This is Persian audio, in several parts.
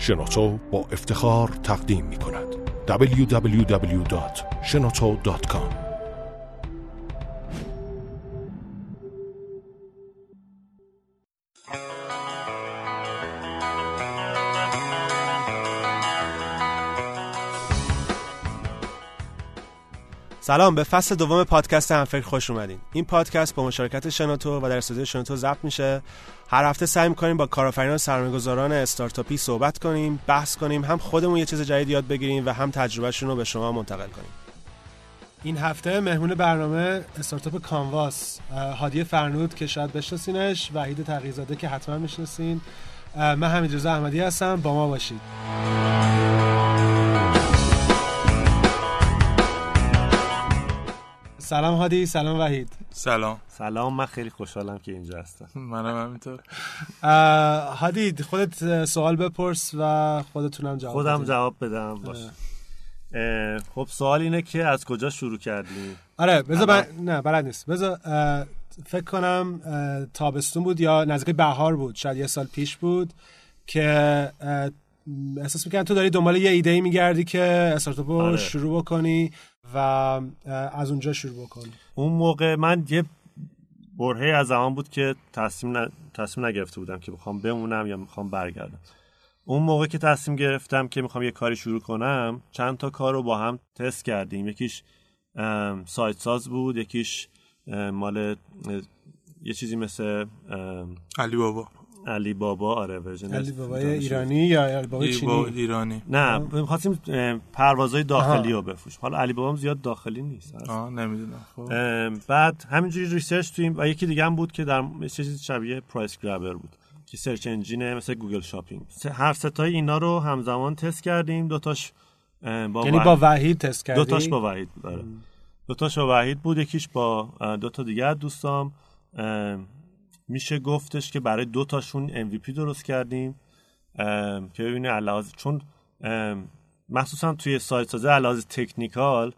شنوتو با افتخار تقدیم می کند www.shenoto.com. سلام، به فصل دوم پادکست همفکر خوش اومدین. این پادکست با مشارکت شنوتو و در استودیو شنوتو ضبط میشه. هر هفته سعی می‌کنیم با کارآفرینان و سرمایه‌گذاران استارتاپی صحبت کنیم، بحث کنیم، هم خودمون یه چیز جدید یاد بگیریم و هم تجربه‌شون رو به شما منتقل کنیم. این هفته مهمون برنامه استارتاپ کانواس، هادی فرنود که شاید بشناسینش، وحید ترغیزاده که حتما میشناسین. من حمیدرضا احمدی هستم، با ما باشید. سلام هادی، سلام وحید. سلام، من خیلی خوشحالم که اینجا هستم. منم همینطور. هادی خودت سوال بپرس و خودتونم جواب بدید. خودم جواب بدم باشه. خب سوال اینه که از کجا شروع کردی؟ آره بذار نه بلد نیست. بذار فکر کنم تابستون بود یا نزدیک بهار بود، شاید یه سال پیش بود که احساس میکنم تو داری دنبال یه ایده‌ای میگردی که استارتاپ رو شروع بکنی و از اونجا شروع بکنی. اون موقع من یه برهه از زمان بود که تصمیم نگرفته بودم که بخوام بمونم یا میخوام برگردم. اون موقع که تصمیم گرفتم که میخوام یه کاری شروع کنم، چند تا کار رو با هم تست کردیم. یکیش سایت ساز بود، یکیش مال یه چیزی مثل علی بابا. آره ورژن علی بابا ایرانی یا علی بابا چینی؟ ایرانی. نه می‌خواستیم پروازهای داخلی رو بفروشیم. حالا علی بابام زیاد داخلی نیست. نمیدونم. خب بعد همینجوری ریسرچ تویم و یکی دیگه هم بود که در چیز شبیه پرایس گرابر بود که سرچ انجینه مثل گوگل شاپینگ. هر سه تا اینا رو همزمان تست کردیم. دوتاش با یعنی با وحید تست کردیم. دوتاش با وحید بود. آره. دوتاش با وحید بود، یکیش با دو تا دیگه دوستام. میشه گفتش که برای دو تاشون MVP درست کردیم که ببینید علاوه، چون مخصوصا توی سایت سازی علاوه تکنیکال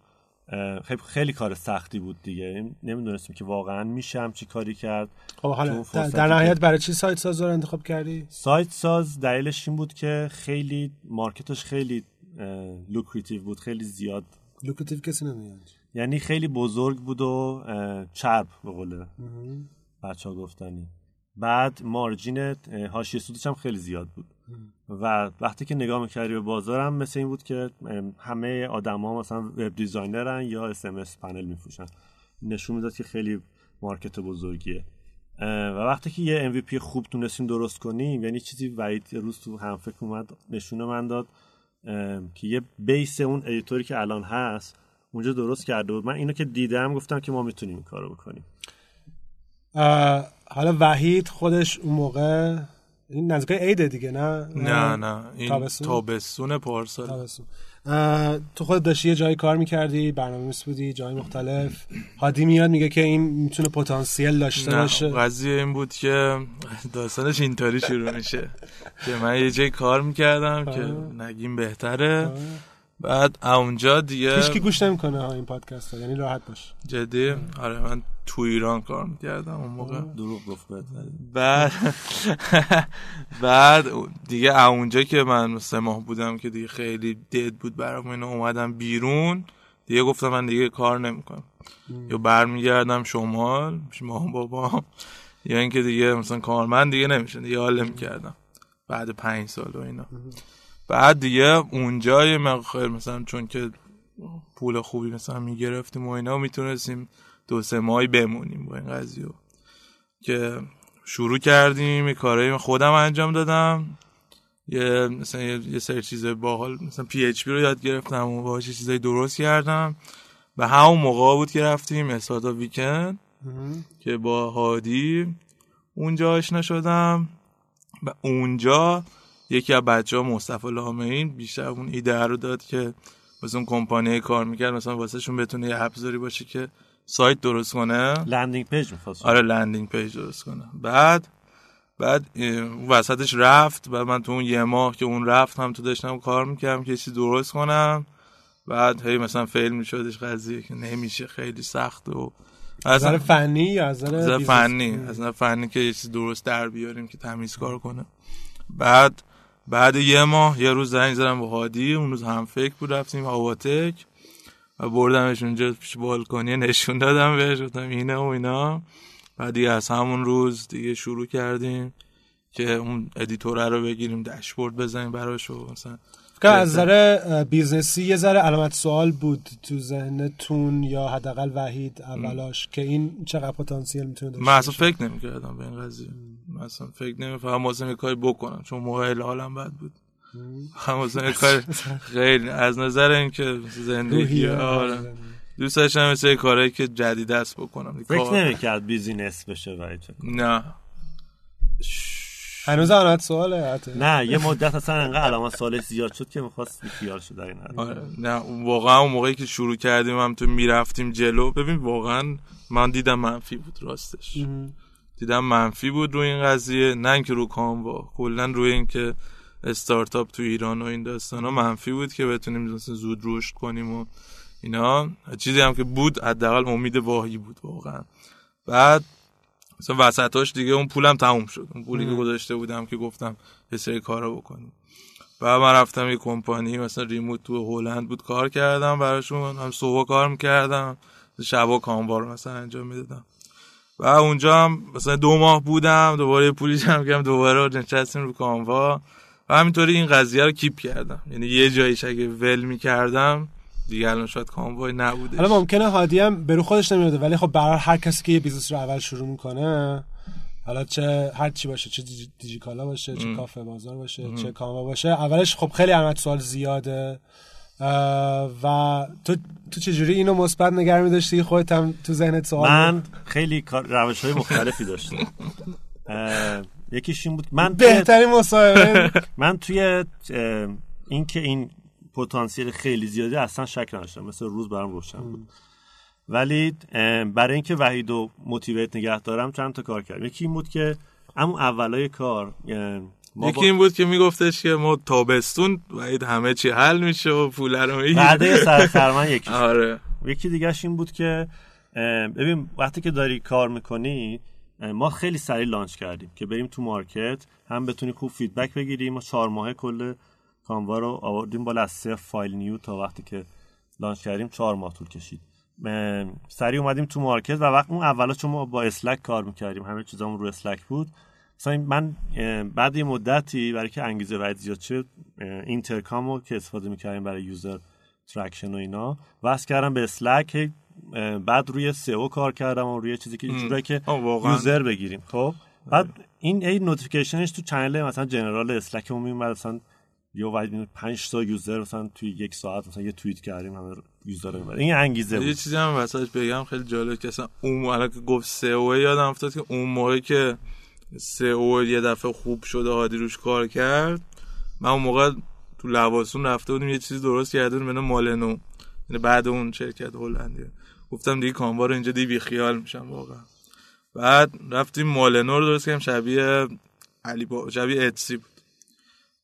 خیلی کار سختی بود دیگه، نمیدونستیم که واقعا میشه همچی کاری کرد. خب حالا در نهایت برای چی سایت ساز رو انتخاب کردی؟ سایت ساز دلیلش این بود که خیلی مارکتش خیلی لوکریتیو بود، خیلی زیاد لوکریتیو کسی نمیاد، یعنی خیلی بزرگ بود و چرب به قول بچه‌ها گفتنی. بعد مارجین حاشیه سودش هم خیلی زیاد بود و وقتی که نگاه می‌کردی به بازارم مثل این بود که همه آدم‌ها مثلا وب دیزاینرن یا اس ام اس پنل می‌فروشن، نشون میداد که خیلی مارکت بزرگیه. و وقتی که یه ام وی پی خوب تونستیم درست کنیم، یعنی چیزی وحید روز تو هم فکر اومد نشونه من داد که یه بیس اون ادیتوری که الان هست اونجا درست کرده بود. من اینو که دیدم گفتم که ما می‌تونیم این کارو بکنیم. حالا وحید خودش اون موقع این نزدیک عیده دیگه نه این تابستون پارسال تو خودت داشتی یه جایی کار میکردی، برنامه‌نویس بودی جای مختلف. هادی میاد میگه که این میتونه پتانسیل داشته باشه. قضیه این بود که داستانش اینطوری شروع میشه که من یه جایی کار میکردم که نگیم بهتره. بعد اونجا دیگه هیچکی گوش نمیکنه این پادکست ها، یعنی راحت باش. جدی؟ آره من تو ایران کار میکردم اون موقع. دروغ گفت بهت. بعد دیگه اونجا که من 3 ماه بودم که دیگه خیلی دد بود برام، من اومدم بیرون دیگه، گفتم من دیگه کار نمیکنم، یا برمیگردم شمال پیش مامان بابام یا اینکه دیگه مثلا کارمند دیگه نمیشه دیگه، حال نمیکردم بعد 5 سال و اینا. بعد دیگه اونجای من خیر مثلا چون که پول خوبی مثلا میگرفتیم و اینا، میتونستیم 2-3 ماهی بمونیم با این قضیه که شروع کردیم. یه کارایی خودم انجام دادم، یه مثلا یه سری چیزای باحال، مثلا PHP رو یاد گرفتم و باهاش چیزای درست کردم. و همون موقع بود که رفتیم استارتاپ ویکند که با هادی اونجا آشنا شدم و اونجا یکی از بچه‌ها مصطفی لامین بیشتر اون ایده رو داد که واسه اون کمپانی کار می‌کرد، مثلا واسهشون بتونه یه ابزاری باشه که سایت درست کنه، لندینگ پیج می‌خواست. آره لندینگ پیج درست کنه. بعد وسطش رفت و من تو اون یه ماه که اون رفت هم تو داشتم کار می‌کردم که چیزی درست کنم. بعد هی مثلا فیل می‌شدش قضیه که نمیشه، خیلی سخت و از نظر فنی یا از نظر فنی که یه چیز درست در بیاریم که تمیز کار کنه. بعد بعد یه ماه یه روز زنگ زدم با هادی، اون روز هم فکر بود، رفتیم آواتک و بردمش اونجا پیش بالکنیه نشون دادم بهش، گفتم اینه و اینا. بعد دیگه از همون روز دیگه شروع کردیم که اون ادیتوره رو بگیریم، داشبورد بزنیم براش. و مثلا که از ذره بیزنسی یه ذره علامت سوال بود تو ذهنتون یا حداقل وحید اولاش که این چقدر پتانسیل میتونه داشته باشه؟ من اصلا فکر نمی‌کردم به این قضیه، من اصلا فکر نمی‌فهمم واسه این کاری بکنم، چون موقع حالم بد بود. واسه این کار خیلی از نظر اینکه زندگی آره دوست داشتم مثل کاری که جدید است بکنم. فکر نمی‌کرد بیزینس بشه وحید؟ نه هنوز علامت سواله. نه یه مدت اصلا انقدر علامت سوالش زیاد شد که می‌خواست بیخیال شد این. نه واقعا اون موقعی که شروع کردیم هم تو میرفتیم جلو، ببین واقعا من دیدم منفی بود راستش. دیدم منفی بود روی این قضیه، نه اینکه رو کاموا، کلا روی این که استارتاپ تو ایران و این داستانا منفی بود که بتونیم مثلا زود رشد کنیم و اینا. چیزی هم که بود حداقل امید واهی بود واقعا. بعد مثلا وسطاش دیگه اون پولم تموم شد، اون پولی که گذاشته بودم که گفتم یه سری کارا بکنیم. بعد من رفتم یه کمپانی مثلا ریموت تو هلند بود کار کردم براشون، هم صبح کار می‌کردم شبا کانوا رو مثلا انجام میدادم. و اونجا هم مثلا 2 ماه بودم، دوباره پولی جمع کردم، دوباره نشستم رو کانوا و همینطوری این قضیه رو کیپ کردم. یعنی یه جایش اگه ول می‌کردم دیگه الان شاید کانوای نبوده. حالا ممکنه هادی هم به رو خودش نمیاده، ولی خب برای هر کسی که یه بیزنس رو اول شروع میکنه، حالا چه هر چی باشه، چه دیجیکالا باشه، چه کافه بازار باشه، چه کانوا باشه، اولش خب خیلی علامت سوال زیاده. و تو چجوری اینو مثبت نگه می‌داشتی؟ خودت هم تو ذهنت سوال؟ من خیلی روش‌های مختلفی داشتم. یکیش این بود من بهترین مصاحبه من توی این که این پتانسیل خیلی زیاده اصلا شک نداشتم، مثل روز برام روشن بود. ولی برای اینکه وحیدو موتیویت نگه دارم چند تا کار کردم. یکی این بود که اما اولای کار یکی این بود که میگفتش که ما تابستون وحید همه چی حل میشه و پول رو میگیره بعد سرخرمن. یکی آره. یکی دیگه‌ش این بود که ببین وقتی که داری کار میکنی، ما خیلی سریع لانچ کردیم که بریم تو مارکت هم بتونی خوب فیدبک بگیریم. ما 4 ماه کل کانوا رو آوردیم بالا از 0 فایل نیو تا وقتی که لانچ کردیم 4 ماه طول کشید. سریع اومدیم تو مارکت و وقت اون اولا چون ما با اسلک کار میکردیم همه چیزامون رو اسلک بود. مثلا من بعد یه مدتی برای که انگیزه وقت زیاد شد اینترکام رو که استفاده میکردیم برای یوزر تراکشن و اینا واسه کردم به اسلک. بعد روی SEO کار کردم و روی چیزی که اینجوری که یوزر بگیریم. خب بعد این نوتیفیکیشنش تو چنل مثلا جنرال اسلک اون میومد، مثلا یو وایدین 5 تا یوزر مثلا توی 1 ساعت مثلا یه توییت کردیم همه یوزر رو. این انگیزه بود. یه چیزی هم واسهش بگم خیلی جالب که مثلا اون موقع که گفت SEO یادم افتاد که اون موقع که SEO یه دفعه خوب شد هادی روش کار کرد، من اون موقع تو لواسون رفته بودیم یه چیزی درست کرده بودیم به مالنو، یعنی بعد اون شرکت هلندی. گفتم دیگه کانوا رو اینجا دیگه بیخیال میشم واقعا. بعد رفتیم مالنو رو درست کردیم شبیه علیبابا، شبیه اتسی.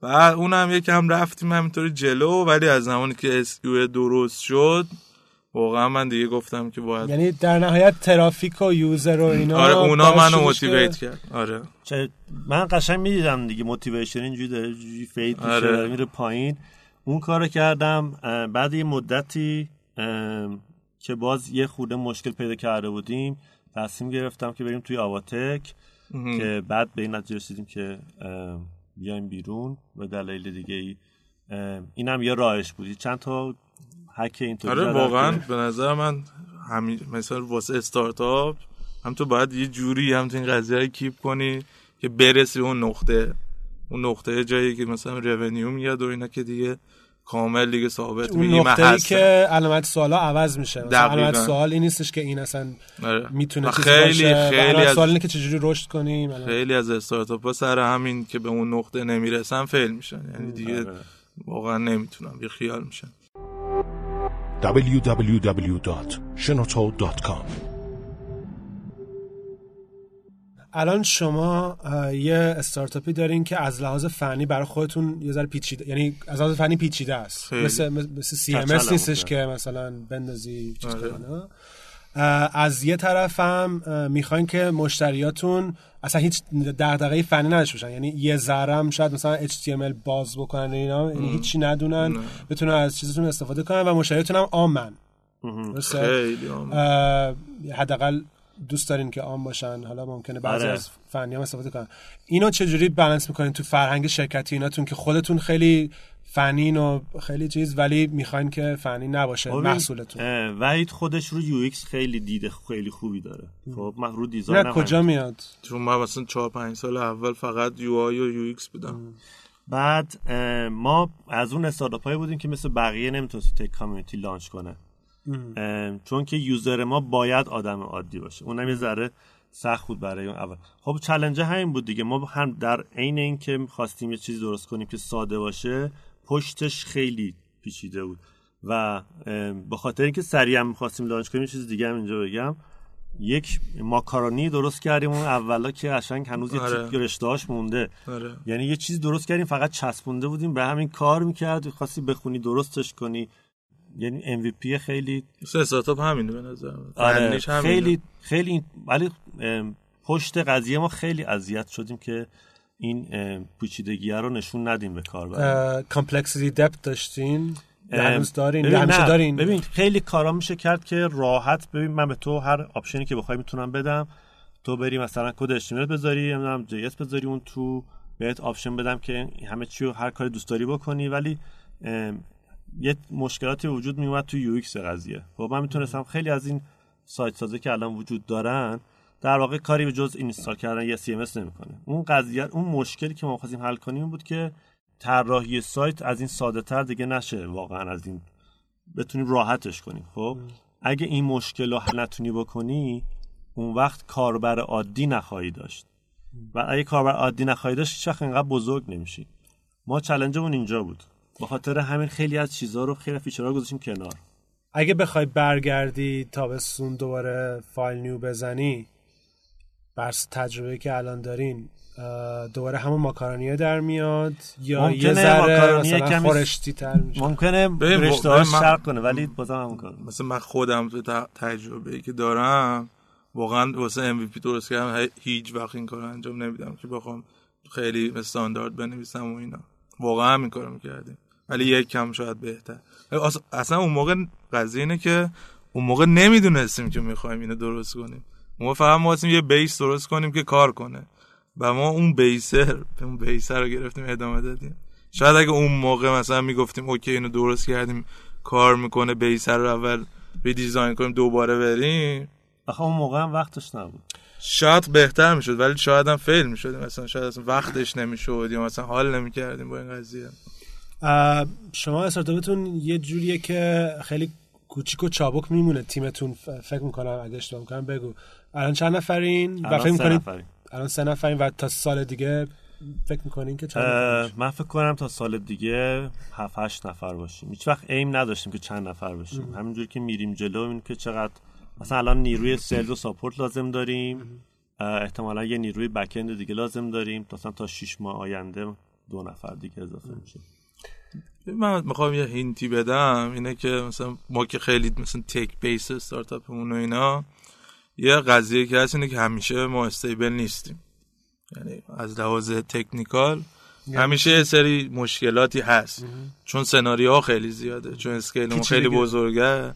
بعد اونم یکم رفتیم همینطوری جلو، ولی از زمانی که SEO درست شد واقعا من دیگه گفتم که باید، یعنی در نهایت ترافیک و یوزر و اینا آره اونا منو موتیویت کرد. آره من قشنگ می‌دیدم دیگه موتیویشن اینجوری داره فید میشه داره میره پایین. اون کارو کردم. بعد یه مدتی که باز یه خورده مشکل پیدا کرده بودیم تصمیم گرفتم که بریم توی آواتک که بعد به این نتیجه رسیدیم که بیایم بیرون و دلایل دیگه ای. اینم یه راهش بود، چند تا هک اینطوری. آره واقعا به نظر من مثلا واسه استارتاپ هم تو باید یه جوری هم تو این قضیه رو کیپ کنی که برسی اون نقطه، اون نقطه جایی که مثلا رونیو میاد و اینا که دیگه کامل دیگه ثابت می‌گی من هستم. اون نقطه‌ای که علامت سوالا عوض میشه. مثلا علامت سوال این نیستش که این اصلا میتونه چیزی باشه. خیلی از سوالی که چجوری رشد کنیم. خیلی از استارتاپ‌ها سر همین که به اون نقطه نمیرسن فیل میشن. یعنی دیگه واقعا نمیتونن، بی خیال میشن. www.shenoto.com الان شما یه استارتاپی دارین که از لحاظ فنی برای خودتون یه ذره پیچیده، یعنی از لحاظ فنی پیچیده است، مثل CMS نیستش که مثلا بندازی چیز کنه. از یه طرفم میخواین که مشتریاتون اصلا هیچ دغدغه فنی نداشته باشن، یعنی یه ذره هم شاید مثلا HTML باز بکنن اینا، یعنی هیچی ندونن، بتونن از چیزتون استفاده کنن و مشتریاتون هم عامن. خیلی عامن، حداقل دوست دارین که عام باشن، حالا ممکنه بعضی از فنی هم استفاده کنن. اینو چجوری بالانس میکنین تو فرهنگ شرکتی ایناتون که خودتون خیلی فنین و خیلی چیز ولی میخواین که فنی نباشه محصولتون؟ وحید خودش رو یو ایکس خیلی دیده خیلی خوبی داره. خب من رو دیزاین کجا میاد؟ چون من مثلا 4-5 سال اول فقط یو آی و یو ایکس بودم. بعد ما از اون استارتاپای بودیم که مثل بقیه نمیتونست تک کامیونیتی لانچ کنه. چون که یوزر ما باید آدم عادی باشه. اونم یه ذره سخت بود برای اون اول. خب چالش همین بود دیگه. ما هم در عین اینکه می‌خواستیم یه چیزی درست کنیم که ساده باشه، پشتش خیلی پیچیده بود و به خاطر اینکه سریع هم می‌خواستیم لانچ کنیم، چیز دیگه هم اینجا بگم، یک ماکارونی درست کردیم اون اولا که قشنگ هنوز یه تیکه رشته‌اش مونده. یعنی یه چیز درست کردیم فقط چسبونده بودیم به همین، کار می‌کرد، خواستی بخونی درستش کنی. یعنی MVP خیلی استارتاپ همینه به نظر من. آره خیلی خیلی، ولی پشت قضیه ما خیلی اذیت شدیم که این پیچیدگی‌ها رو نشون ندیم به کاربر. کامپلکسیتی دپت داشتین؟ هنوز دارین؟ همیشه دارین؟ ببین خیلی کارا میشه کرد که راحت، ببین من به تو هر آپشنی که بخوای میتونم بدم، تو بری مثلا کد HTML بذاری، نمیدونم JS بذاری، اون تو بهت آپشن بدم که همه چی رو هر کاری دوست داری بکنی. ولی یه مشکلاتی وجود می اومد تو یو ایکس قضیه. خب من میتونستم خیلی از این سایت سازه که الان وجود دارن در واقع کاری به جز اینستال کردن یا سی ام اس نمیکنه. اون قضیه، اون مشکلی که ما خواستیم حل کنیم بود که طراحی سایت از این ساده تر دیگه نشه، واقعا از این بتونیم راحتش کنیم. خب اگه این مشکل رو حل نتونی بکنی، اون وقت کاربر عادی نخواهی داشت و اگه کاربر عادی نخواهی داشت چخ اینقدر بزرگ نمیشی. ما چالنجمون اینجا بود، به خاطر همین خیلی از چیزها رو، خیلی فیچرها رو گذاشتیم کنار. اگه بخوای برگردی تابستون دوباره فایل نیو بزنی، بر اساس تجربه که الان دارین دوباره همون ماکارونیه در میاد یا یه ذره مثلا خورشتی تر میشه؟ ممکنه رشته‌هاش شرق کنه ولی بازم همون کار. مثلا من خودم تو تجربه‌ای که دارم واقعا واسه MVP درست کردم هیچ وقت این کارو انجام نمیدم که بخوام خیلی استاندارد بنویسم و اینا. واقعا همین کارو می‌کردیم ولی یک کم شاید بهتر. اصلا اون موقع قضیه اینه که اون موقع نمیدونستیم که میخوایم اینو درست کنیم. ما فقط می‌خواستیم یه بیس درست کنیم که کار کنه و ما اون بیسر رو گرفتیم ادامه دادیم. شاید اگه اون موقع مثلا میگفتیم اوکی اینو درست کردیم کار میکنه، بیسر رو اول ریدیزاین کنیم دوباره بریم، آخه اون موقع هم وقتش نبود، شاید بهتر میشد ولی شاید هم فیل میشدیم. مثلا شاید اصلا وقتش نمیشد یا مثلا حال نمیکردیم با این قضیه. شما استارتاپتون یه جوریه که خیلی کوچیک و چابک میمونه تیمتون، فکر میکنم اگه اشتباه میکنم بگو. الان چند نفرین؟ الان 3 نفرین. الان 3 نفرین و تا سال دیگه فکر میکنین که چند؟ من فکر کنم تا سال دیگه 7-8 نفر باشیم. هیچ وقت ایم نداشتیم که چند نفر باشیم. همینجوری که میریم جلو میبینیم که چقدر مثلا الان نیروی سلز و ساپورت لازم داریم، احتمالا یه نیروی بک اند دیگه لازم داریم، مثلا تا 6 ماه آینده 2 نفر دیگه اضافه میشه. من میخوام یه هینتی بدم، اینه که مثلا ما که خیلی مثلا تک بیس استارتاپمون و اینا، یه قضیه که هست اینه که همیشه ما استیبل نیستیم، یعنی از لحاظ تکنیکال همیشه یه سری مشکلاتی هست چون سناریوها خیلی زیاده، چون اسکیلمون خیلی بزرگه.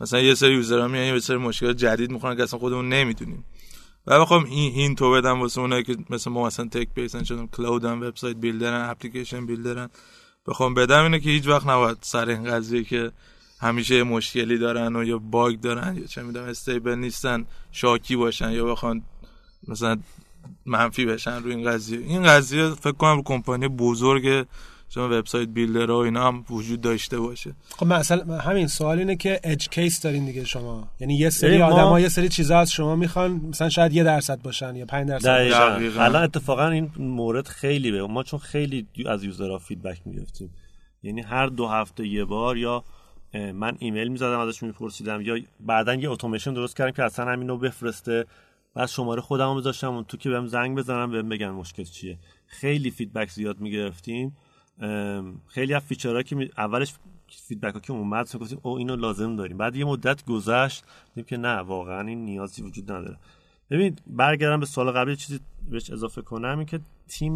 مثلا یه سری یوزرها میان یه سری مشکلات جدید میخوان که اصلا خودمون نمیدونیم. و میخوام این هینت رو بدم واسه اونایی که مثل ما مثلا تک بیسن چون کلاودن، وبسایت بیلدرن، اپلیکیشن بیلدرن، بخوام بدم اینه که هیچ وقت نباید سر این قضیه که همیشه مشکلی دارن و یا باگ دارن یا چه میدونم استیبل نیستن شاکی باشن یا بخوان مثلا منفی بشن روی این قضیه. این قضیه فکر کنم رو کمپانی بزرگ چون وبسایت بیلدرها و اینا هم وجود داشته باشه. خب مثلا همین سوال اینه که اج کیس دارین دیگه شما، یعنی یه سری آدما یه سری چیزا از شما میخوان مثلا شاید 1% باشن یا 5% باشن. الان اتفاقا این مورد خیلی به ما، چون خیلی از یوزرها فیدبک میگرفتیم، یعنی هر 2 هفته یه بار یا من ایمیل میزدم ازش میپرسیدم یا بعدن یه اتوماسیون درست کردم که اصلا همینو بفرسته، بعد شماره خودمو میذاشتم اون تو که بهم زنگ بزنن بهم بگن مشکل چیه. خیلی فیدبک زیاد میگرفتیم خیلی از فیچرها که اولش فیدبک ها که اومد ما گفتیم او اینو لازم داریم، بعد یه مدت گذشت دیدیم که نه واقعا این نیازی وجود نداره. ببینید برگردم به سوال قبلی، چیزی بهش اضافه کنم این که تیم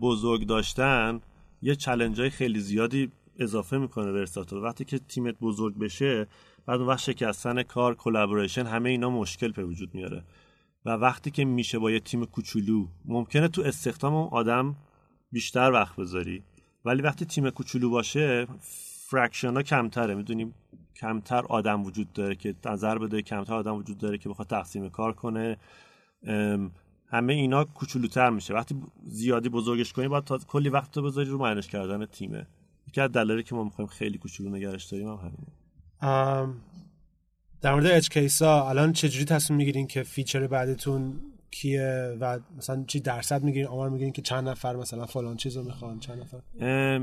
بزرگ داشتن یه چالنج‌های خیلی زیادی اضافه میکنه به استارتاپ. وقتی که تیمت بزرگ بشه بعد اون وقت شکستن کار، کلابوریشن، همه اینا مشکل به وجود میاره و وقتی که میشه با یه تیم کوچولو ممکنه تو استخدام اون آدم بیشتر وقت بذاری، ولی وقتی تیم کوچولو باشه فرکشن ها کمتره، میدونیم کمتر آدم وجود داره که نظر بده، کمتر آدم وجود داره که بخواد تقسیم کار کنه، همه اینا کوچولوتر میشه. وقتی زیادی بزرگش کنی باید تا کلی وقت تو بذاری رو معنیش کردن تیمه. یکی از دلایلی که ما میخوایم خیلی کوچولو نگرش داریم هم همینه. در مورد اچ کیسا الان چجوری تصمیم میگیرین که فیچر بعدتون کیه و مثلا چی درصد میگیرین، آمار میگیرین که چند نفر مثلا فلان چیزو میخوان چند نفر؟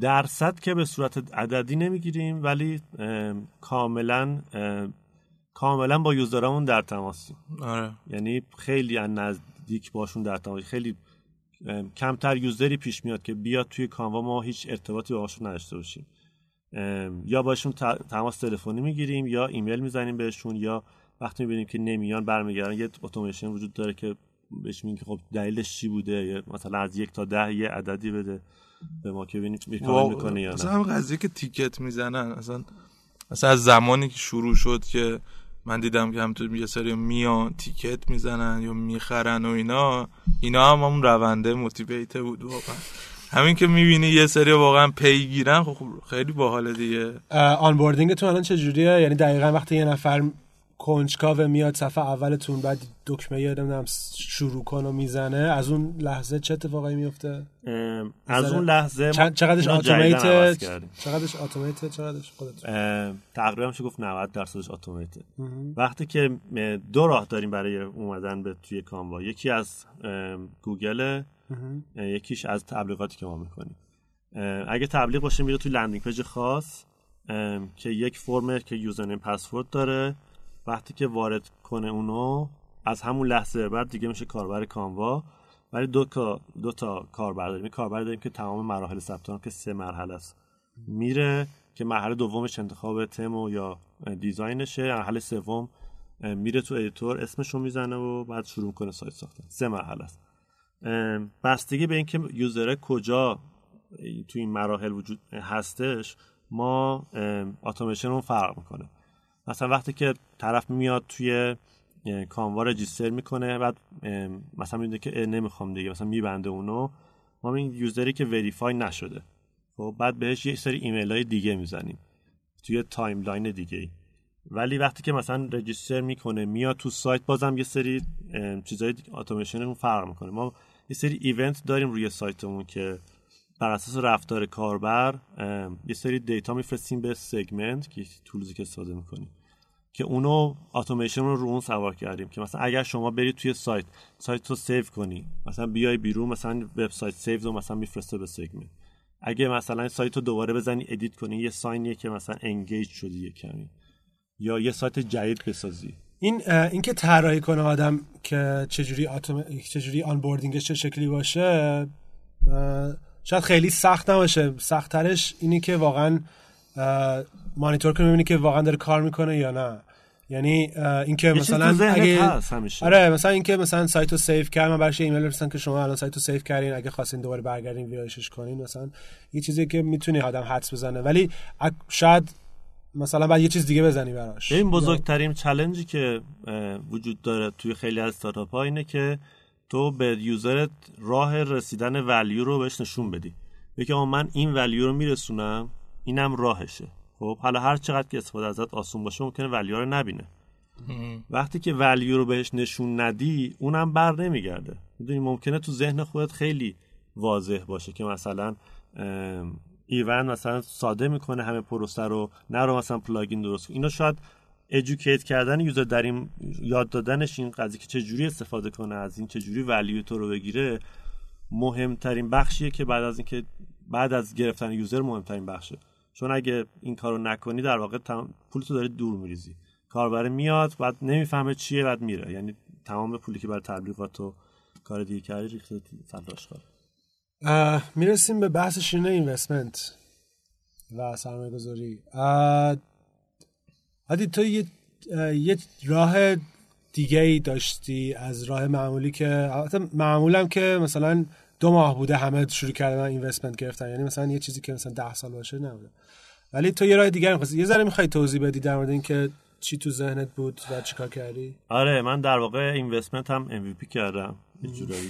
درصد که به صورت عددی نمیگیریم، ولی کاملا با یوزرامون در تماسیم. آره. یعنی خیلی نزدیک باشون در تماس، خیلی کمتر یوزری پیش میاد که بیاد توی کانوا ما هیچ ارتباطی باهاشون نداشته باشیم. یا باشون تماس تلفنی میگیریم یا ایمیل میزنیم بهشون، یا وقتی میبینیم که نمیان برمیگردن یه اتوماسیون وجود داره که بهش میگیم که خب دلیلش چی بوده، یا مثلا از 1 تا 10 یه عددی بده به ما که ببینیم میکنه میکنه یا نه. مثلا قضیه که تیکت میزنن اصلا از زمانی که شروع شد که من دیدم که همینطور یه سری میان تیکت میزنن یا میخرن و اینا هم اون رونده موتیویته بود واقعا. همین که میبینی یه سری واقعا پیگیرن خب خیلی باحال دیگه. آنبوردینگتون الان چه جوریه؟ یعنی دقیقاً وقتی یه نفر کنجکاو میاد صفحه اولتون بعد دکمه یادم شروع کن و میزنه، از اون لحظه چه اتفاقی میفته؟ از اون لحظه چقدرش اتوماتیکه؟ چقدرش خودت؟ تقریبا میشه گفت 90% اتوماتیکه. وقتی که دو راه داریم برای اومدن به توی کانوا، یکی از گوگل، یکیش از تبلیغاتی که ما میکنیم. اگه تبلیغ باشه میره توی لندینگ پیج خاص که یک فرم که یوزرنیم پسورد داره، وقتی که وارد کنه اونو از همون لحظه بعد دیگه میشه کاربر کانوا. ولی دو تا کاربر داریم. کاربر داریم که تمام مراحل ثبت نام که 3 مرحله است میره، که مرحله دومش انتخاب تم و یا دیزاینشه، مرحله سوم میره تو ادیتور اسمشو میزنه و بعد شروع کنه سایت ساختن. 3 مرحله است. بستگی به اینکه یوزر کجا تو این مراحل وجود هستش ما اتوماسیون اون فرق میکنه. مثلا وقتی که طرف میاد توی کانوا رجیستر میکنه بعد مثلا میگه که نمیخوام دیگه، مثلا میبنده اونو، ما این یوزری که وریفای نشده خب بعد بهش یه سری ایمیل های دیگه میزنیم توی تایملاین دیگه. ولی وقتی که مثلا رجیستر میکنه میاد تو سایت بازم یه سری چیزای اتوماسیونمون فرق میکنه. ما یه سری ایونت داریم روی سایتمون که بر اساس رفتار کاربر یه سری دیتا میفرستیم به سگمنت که تولزی که استفاده میکنیم که اونو اتوماسیون رو اون سوار کردیم که مثلا اگر شما برید توی سایت رو سیو کنی، مثلا بیای بیرون مثلا وبسایت سیو رو مثلا میفرسته به سگمنت. اگه مثلا سایت رو دوباره بزنی ادیت کنی یه ساینیه که مثلا انگیج شدی یه کمی، یا یه سایت جدید بسازی. این که طراحی کنه آدم که چجوری آنبوردینگش چه شکلی باشه شاید خیلی سخت نباشه. سخت ترش اینی که واقعا مانیتور کنه ببینی که واقعا داره کار میکنه یا نه. یعنی اینکه مثلا اینکه مثلا سایتو سیو کردم برش ایمیل برسن که شما الان سایتو سیو کردین، اگه خواستین دوباره برگردین ویرایشش کنین، مثلا یه چیزی که میتونی آدم حدس بزنه. ولی شاید مثلا بعد یه چیز دیگه بزنی براش. این بزرگترین چالنجی که وجود داره توی خیلی از استارتاپ‌ها اینه که تو به یوزرت راه رسیدن ولیو رو بهش نشون بدی. بگی آقا من این ولیو رو میرسونم، اینم راهشه. خب حالا هر چقدر که استفاده ازت آسون باشه ممکنه ولیو رو نبینه. وقتی که ولیو رو بهش نشون ندی اونم بر نمیگرده. میدونی ممکنه تو ذهن خودت خیلی واضح باشه که مثلا ایوند مثلا ساده میکنه همه پروسه رو، نرو مثلا پلاگین درست. اینا شاید ادوکییت کردن یوزر در این یاد دادنش این قضیه که چه جوری استفاده کنه از این، چه جوری ولیو تو رو بگیره، مهمترین بخشیه که بعد از گرفتن یوزر مهمترین بخشه. چون اگه این کارو نکنی در واقع پول تو داری دور میریزی. کاربر میاد بعد نمیفهمه چیه بعد میره. یعنی تمام پولی که برای تبلیغات و کار دیگه کاری ریخته سمت آشغال. میرسیم به بحث شینه اینوستمنت و سرمایه گذاری. هادی تو یه راه دیگه ای داشتی از راه معمولی که معمولم که مثلا 2 ماه بوده همه شروع کردن اینوستمنت گرفتن، یعنی مثلا یه چیزی که مثلا 10 سال باشه نبوده، ولی تو یه راه دیگه می‌خواستی. یه ذره می‌خوای توضیح بدی در مورد اینکه چی تو ذهنت بود و چیکار کردی؟ آره، من در واقع اینوستمنت هم MVP کردم یه جورایی.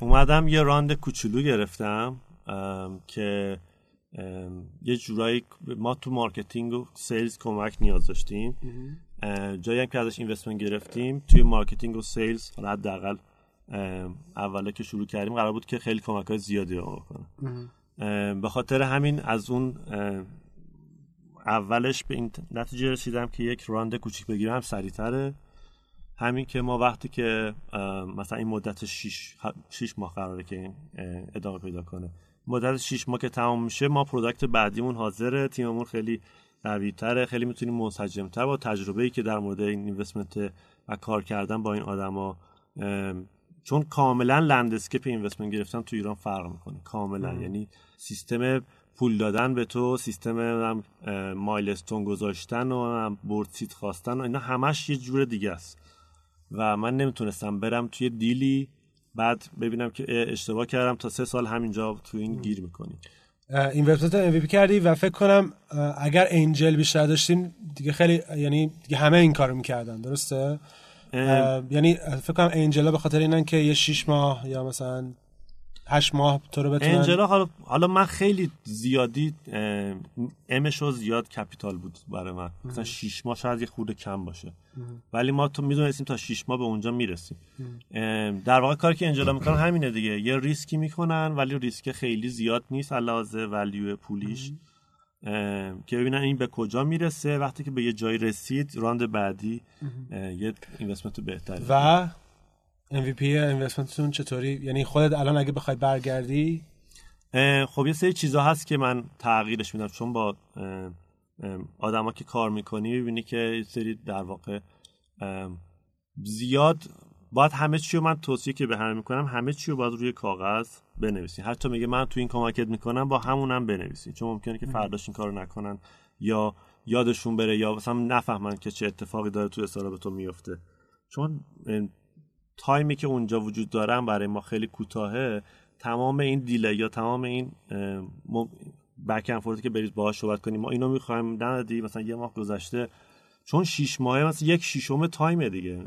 اومدم یه راند کوچولو گرفتم که یه جورایی ما تو مارکتینگ و سیلز کمک نیاز داشتیم. جایی هم که ازش اینوستمنت گرفتیم توی مارکتینگ و سیلز، حداقل اوله که شروع کردیم قرار بود که خیلی کمک‌های زیادی رو بکنه. به خاطر همین از اون اولش به این نتیجه رسیدم که یک راند کوچیک بگیرم سریع‌تره. همین که ما وقتی که مثلا این مدت 6 ماه قراره که این ادامه پیدا کنه، مدت 6 ماه که تمام میشه ما پروداکت بعدیمون حاضره، تیممون خیلی قوی‌تره، خیلی میتونیم منسجم‌تر با تجربه‌ای که در مورد این اینوستمنت و کار کردن با این آدما، چون کاملا لندسکیپ اینوستمنت گرفتن تو ایران فرق میکنه کاملا. یعنی سیستم پول دادن به تو، سیستم مایلستون گذاشتن و بورد سیت خواستن و اینا همش یه جور دیگه است و من نمیتونستم برم توی دیلی بعد ببینم که اشتباه کردم، تا 3 سال همینجا تو این گیر میکنی. این وبسایت ام وی پی کردی و فکر کنم اگر انجل بیشتر داشتیم دیگه خیلی، یعنی دیگه همه این کارو میکردن، درسته؟ یعنی فکر کنم انجلا به خاطر اینن که یه 6 ماه یا مثلا 8 ماه تو رو بتونن انجلا. حالا من خیلی زیادی امشو زیاد کپیتال بود برای من، مثلا 6 ماه شاید یه خورده کم باشه، ولی ما تو میدونستیم تا 6 ماه به اونجا میرسیم. در واقع کاری که انجلا میکنن همینه دیگه، یه ریسکی میکنن ولی ریسک خیلی زیاد نیست علاوه ولیو پولیش، که ببینن این به کجا میرسه. وقتی که به یه جایی رسید راند بعدی یه اینوستمنت بهتره. و MVP اینوستمنتتون چطوری؟ یعنی خودت الان اگه بخوای برگردی؟ خب یه سری چیزا هست که من تغییرش میدم، چون با آدما که کار میکنی میبینی که یه سری در واقع زیاد باید همه چی رو، من توصیه که به همه میکنم همه چی رو باید روی کاغذ بنویسین. حتی میگه من تو این کمکت میکنم با همونم بنویسین، چون ممکنه که فرداش این کارو نکنن یا یادشون بره یا مثلا نفهمن که چه اتفاقی داره تو حسابتون میفته، چون تایمی که اونجا وجود داره برای ما خیلی کوتاهه. تمام این دیلی یا تمام این بک اند فورثی که بریز باهاش صحبت کنیم، ما اینو میخوایم ندادی مثلا یه ماه گذشته، چون 6 ماهه مثلا 1/6 تایم دیگه.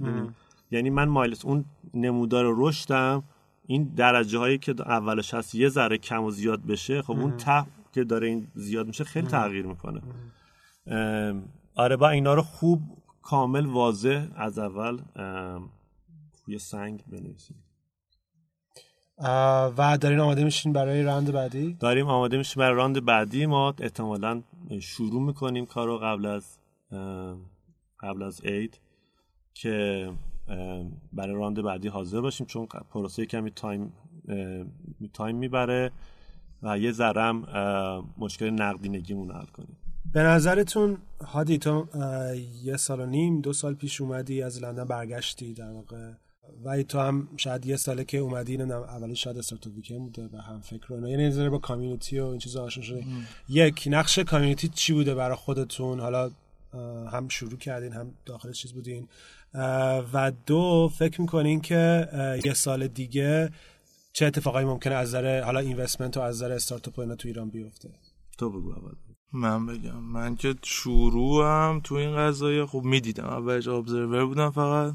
یعنی من مایلس اون نمودار رشدم، این درجه هایی که اولش هست یه ذره کم و زیاد بشه، خب اون ته که داره این زیاد میشه خیلی تغییر میکنه. آره، با اینا رو خوب کامل واضح از اول یه سنگ بنویسید. و دارین آماده میشین برای راند بعدی؟ داریم آماده میشیم برای راند بعدی. ما احتمالاً شروع میکنیم کارو قبل از عید که برای راند بعدی حاضر باشیم، چون پروسه کمی تایم میبره و یه ذرم مشکل نقدینگیمون حل کنیم. به نظرتون هادی، تو 1.5 2 سال پیش اومدی از لندن برگشتی در واقع، و تو هم شاید 1 ساله که اومدی، نمیدونم اولی شاید استارتاپ ویکند بوده و هم فکر رو، یعنی نظر با کامیونیتی و این چیزا آشنا شدی. یک نقش کامیونیتی چی بوده برای خودتون؟ حالا هم شروع کردین هم داخل چیز بودین، و 2 فکر میکنین که 1 سال دیگه چه اتفاقایی ممکنه از نظر حالا اینوستمنت و از نظر استارتاپ اینا تو ایران بیفته؟ تو بگو اول. من بگم، من که شروعم تو این قضایا خب میدیدم، اولش ابزرور بودم فقط،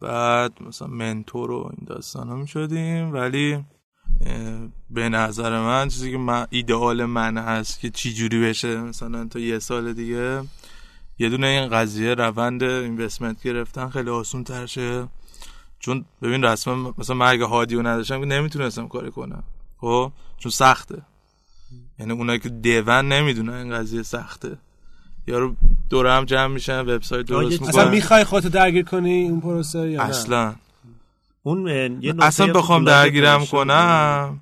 بعد مثلا منتور و این داستانا میشدیم، ولی به نظر من چیزی که من ایدئال من هست که چی جوری بشه مثلا تا 1 سال دیگه، یه دونه این قضیه روند اینوستمنت گرفتن خیلی آسون تر شه. چون ببین رسما مثلا من اگه هادیو نداشتم که نمیتونستم کاری کنم، خب چون سخته. یعنی اونایی که دیوان نمیدونن این قضیه سخته، یارو دوره هم جمع میشن وبسایت درست میکنن. اصلا میخوای خودتو درگیر کنی این پروسه یا نه؟ اصلا اون یه اصلا بخوام درگیرم کنم